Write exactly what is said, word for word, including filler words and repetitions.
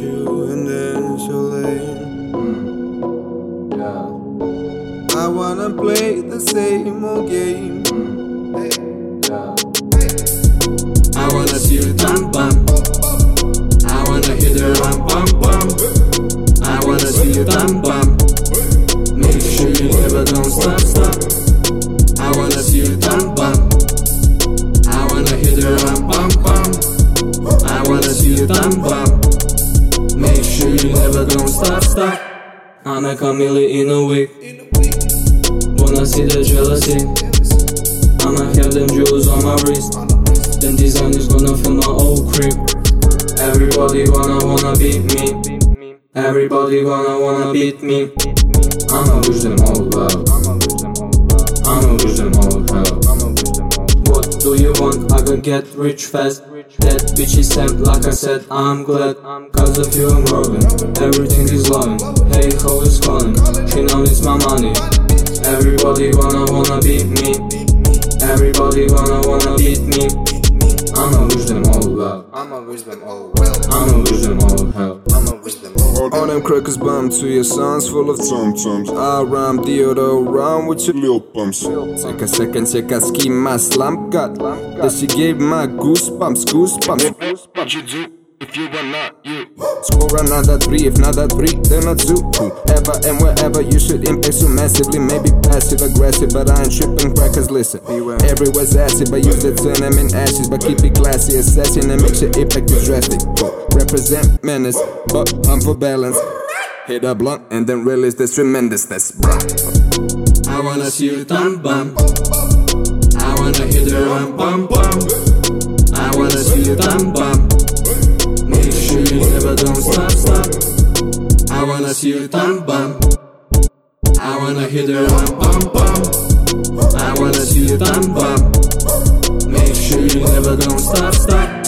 you and then so late. Yeah. I wanna play the same old game. Hey. Yeah. Hey. I wanna see you drum bump. I wanna hear the rum bump bump. I wanna see you drum bump. Make sure you never don't stop stop. I wanna see you drum bump. I wanna hear the rum bump bump. I wanna see you thumb bump. Make sure you never don't stop, stop. Ana Camila in a week. Wanna see the jealousy. I'ma have them jewels on my wrist. Then design is gonna fill my old crib. Everybody wanna wanna beat me. Everybody wanna wanna beat me. I'ma wish them all well. I'ma wish them all hell. What do you want? I could get rich fast. That bitch is stamped, like I said, I'm glad. Cause of you I'm robbing, everything is loving. Hey ho is calling, she knows it's my money. Everybody wanna wanna beat me. Everybody wanna wanna beat me. I'ma wish them all well. I'ma wish them all well. I'ma wish them all hell. I'ma wish them all. All them crackers bomb to your songs full of tom-toms. I rhyme deodorant round with your Lil Pumps. Take a second, check a Ski Mask Slump God. That she gave my goosebumps, goosebumps. What you do if you are not you? Score another three, if not a three, then a two. Ever and wherever you should impact so massively. Maybe passive aggressive, but I ain't tripping crackers, listen. Everywhere's acid, but use the turn them in ashes. But keep it classy, assassin, and make sure impact is drastic. Represent menace, but I'm for balance. Hit a blunt and then release this tremendousness. I wanna see you thumb bump. I wanna hit the rum bump bump. I wanna see you thumb bump. Make sure you never don't stop stop. I wanna see you thumb bump. I wanna hit the rum bump bump. I wanna see you thumb bump. Make sure you never don't stop stop.